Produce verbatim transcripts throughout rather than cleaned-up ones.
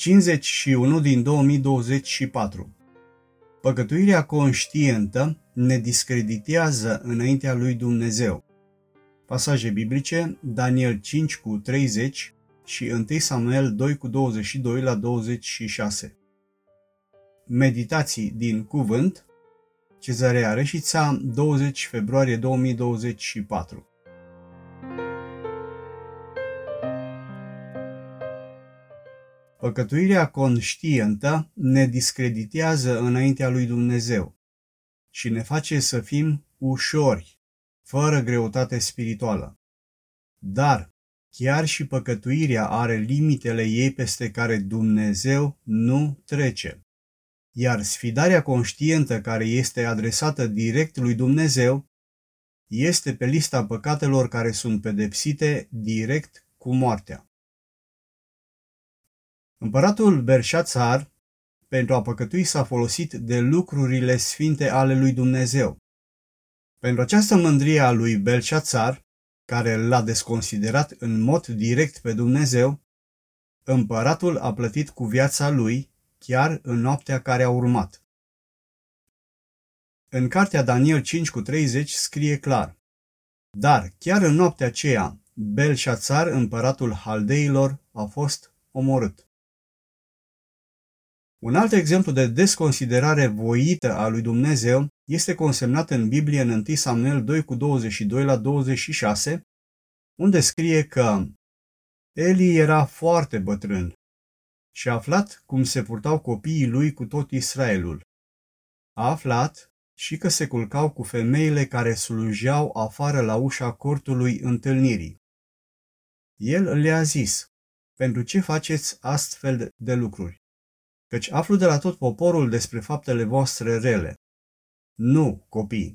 cincizeci și unu din două mii douăzeci și patru. Păcătuirea conștientă ne discreditează înaintea lui Dumnezeu. Pasaje biblice, Daniel cinci cu treizeci și întâi Samuel doi cu douăzeci și doi la douăzeci și șase. Meditații din cuvânt, Cezarea Reșița, douăzeci februarie două mii douăzeci și patru. Păcătuirea conștientă ne discreditează înaintea lui Dumnezeu și ne face să fim ușori, fără greutate spirituală. Dar chiar și păcătuirea are limitele ei peste care Dumnezeu nu trece. Iar sfidarea conștientă care este adresată direct lui Dumnezeu este pe lista păcatelor care sunt pedepsite direct cu moartea. Împăratul Belșațar, pentru a păcătui, s-a folosit de lucrurile sfinte ale lui Dumnezeu. Pentru această mândrie a lui Belșațar, care l-a desconsiderat în mod direct pe Dumnezeu, împăratul a plătit cu viața lui chiar în noaptea care a urmat. În cartea Daniel cinci cu treizeci scrie clar: dar chiar în noaptea aceea, Belșațar, împăratul haldeilor, a fost omorât. Un alt exemplu de desconsiderare voită a lui Dumnezeu este consemnat în Biblie în întâi Samuel doi cu douăzeci și doi la douăzeci și șase, unde scrie că Eli era foarte bătrân și a aflat cum se purtau copiii lui cu tot Israelul. A aflat și că se culcau cu femeile care slujeau afară la ușa cortului întâlnirii. El le-a zis: pentru ce faceți astfel de lucruri? Căci aflu de la tot poporul despre faptele voastre rele. Nu, copii,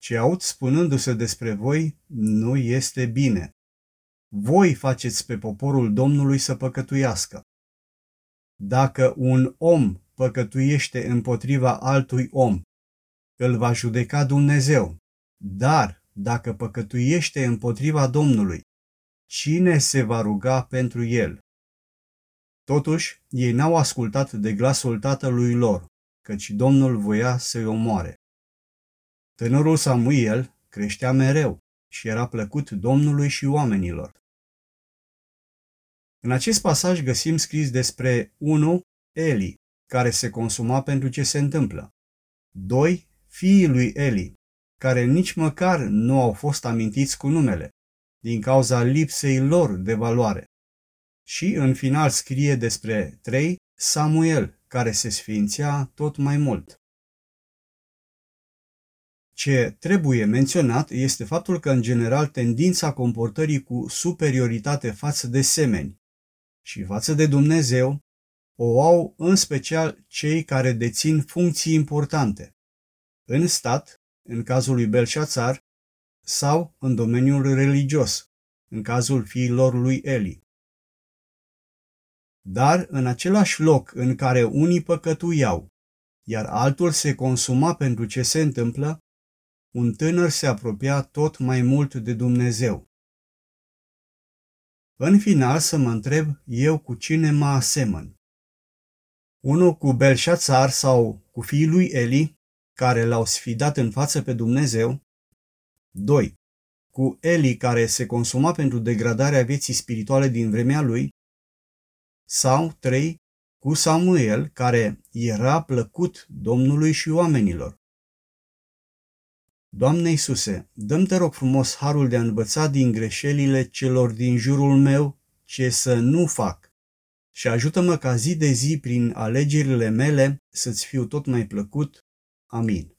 ce aud spunându-se despre voi nu este bine. Voi faceți pe poporul Domnului să păcătuiască. Dacă un om păcătuiește împotriva altui om, îl va judeca Dumnezeu. Dar dacă păcătuiește împotriva Domnului, cine se va ruga pentru el? Totuși, ei n-au ascultat de glasul tatălui lor, căci Domnul voia să-i omoare. Tânărul Samuel creștea mereu și era plăcut Domnului și oamenilor. În acest pasaj găsim scris despre unu. Eli, care se consuma pentru ce se întâmplă. doi. Fiii lui Eli, care nici măcar nu au fost amintiți cu numele, din cauza lipsei lor de valoare. Și în final scrie despre trei. Samuel, care se sfințea tot mai mult. Ce trebuie menționat este faptul că, în general, tendința comportării cu superioritate față de semeni și față de Dumnezeu o au în special cei care dețin funcții importante în stat, în cazul lui Belșațar, sau în domeniul religios, în cazul fiilor lui Eli. Dar în același loc în care unii păcătuiau, iar altul se consuma pentru ce se întâmplă, un tânăr se apropia tot mai mult de Dumnezeu. În final să mă întreb eu cu cine mă asemăn. Unul cu Belșațar sau cu fiii lui Eli, care l-au sfidat în față pe Dumnezeu. doi. Cu Eli, care se consuma pentru degradarea vieții spirituale din vremea lui. Sau trei. Cu Samuel, care era plăcut Domnului și oamenilor. Doamne Iisuse, dă-mi te rog frumos harul de a învăța din greșelile celor din jurul meu ce să nu fac și ajută-mă ca zi de zi prin alegerile mele să-ți fiu tot mai plăcut. Amin.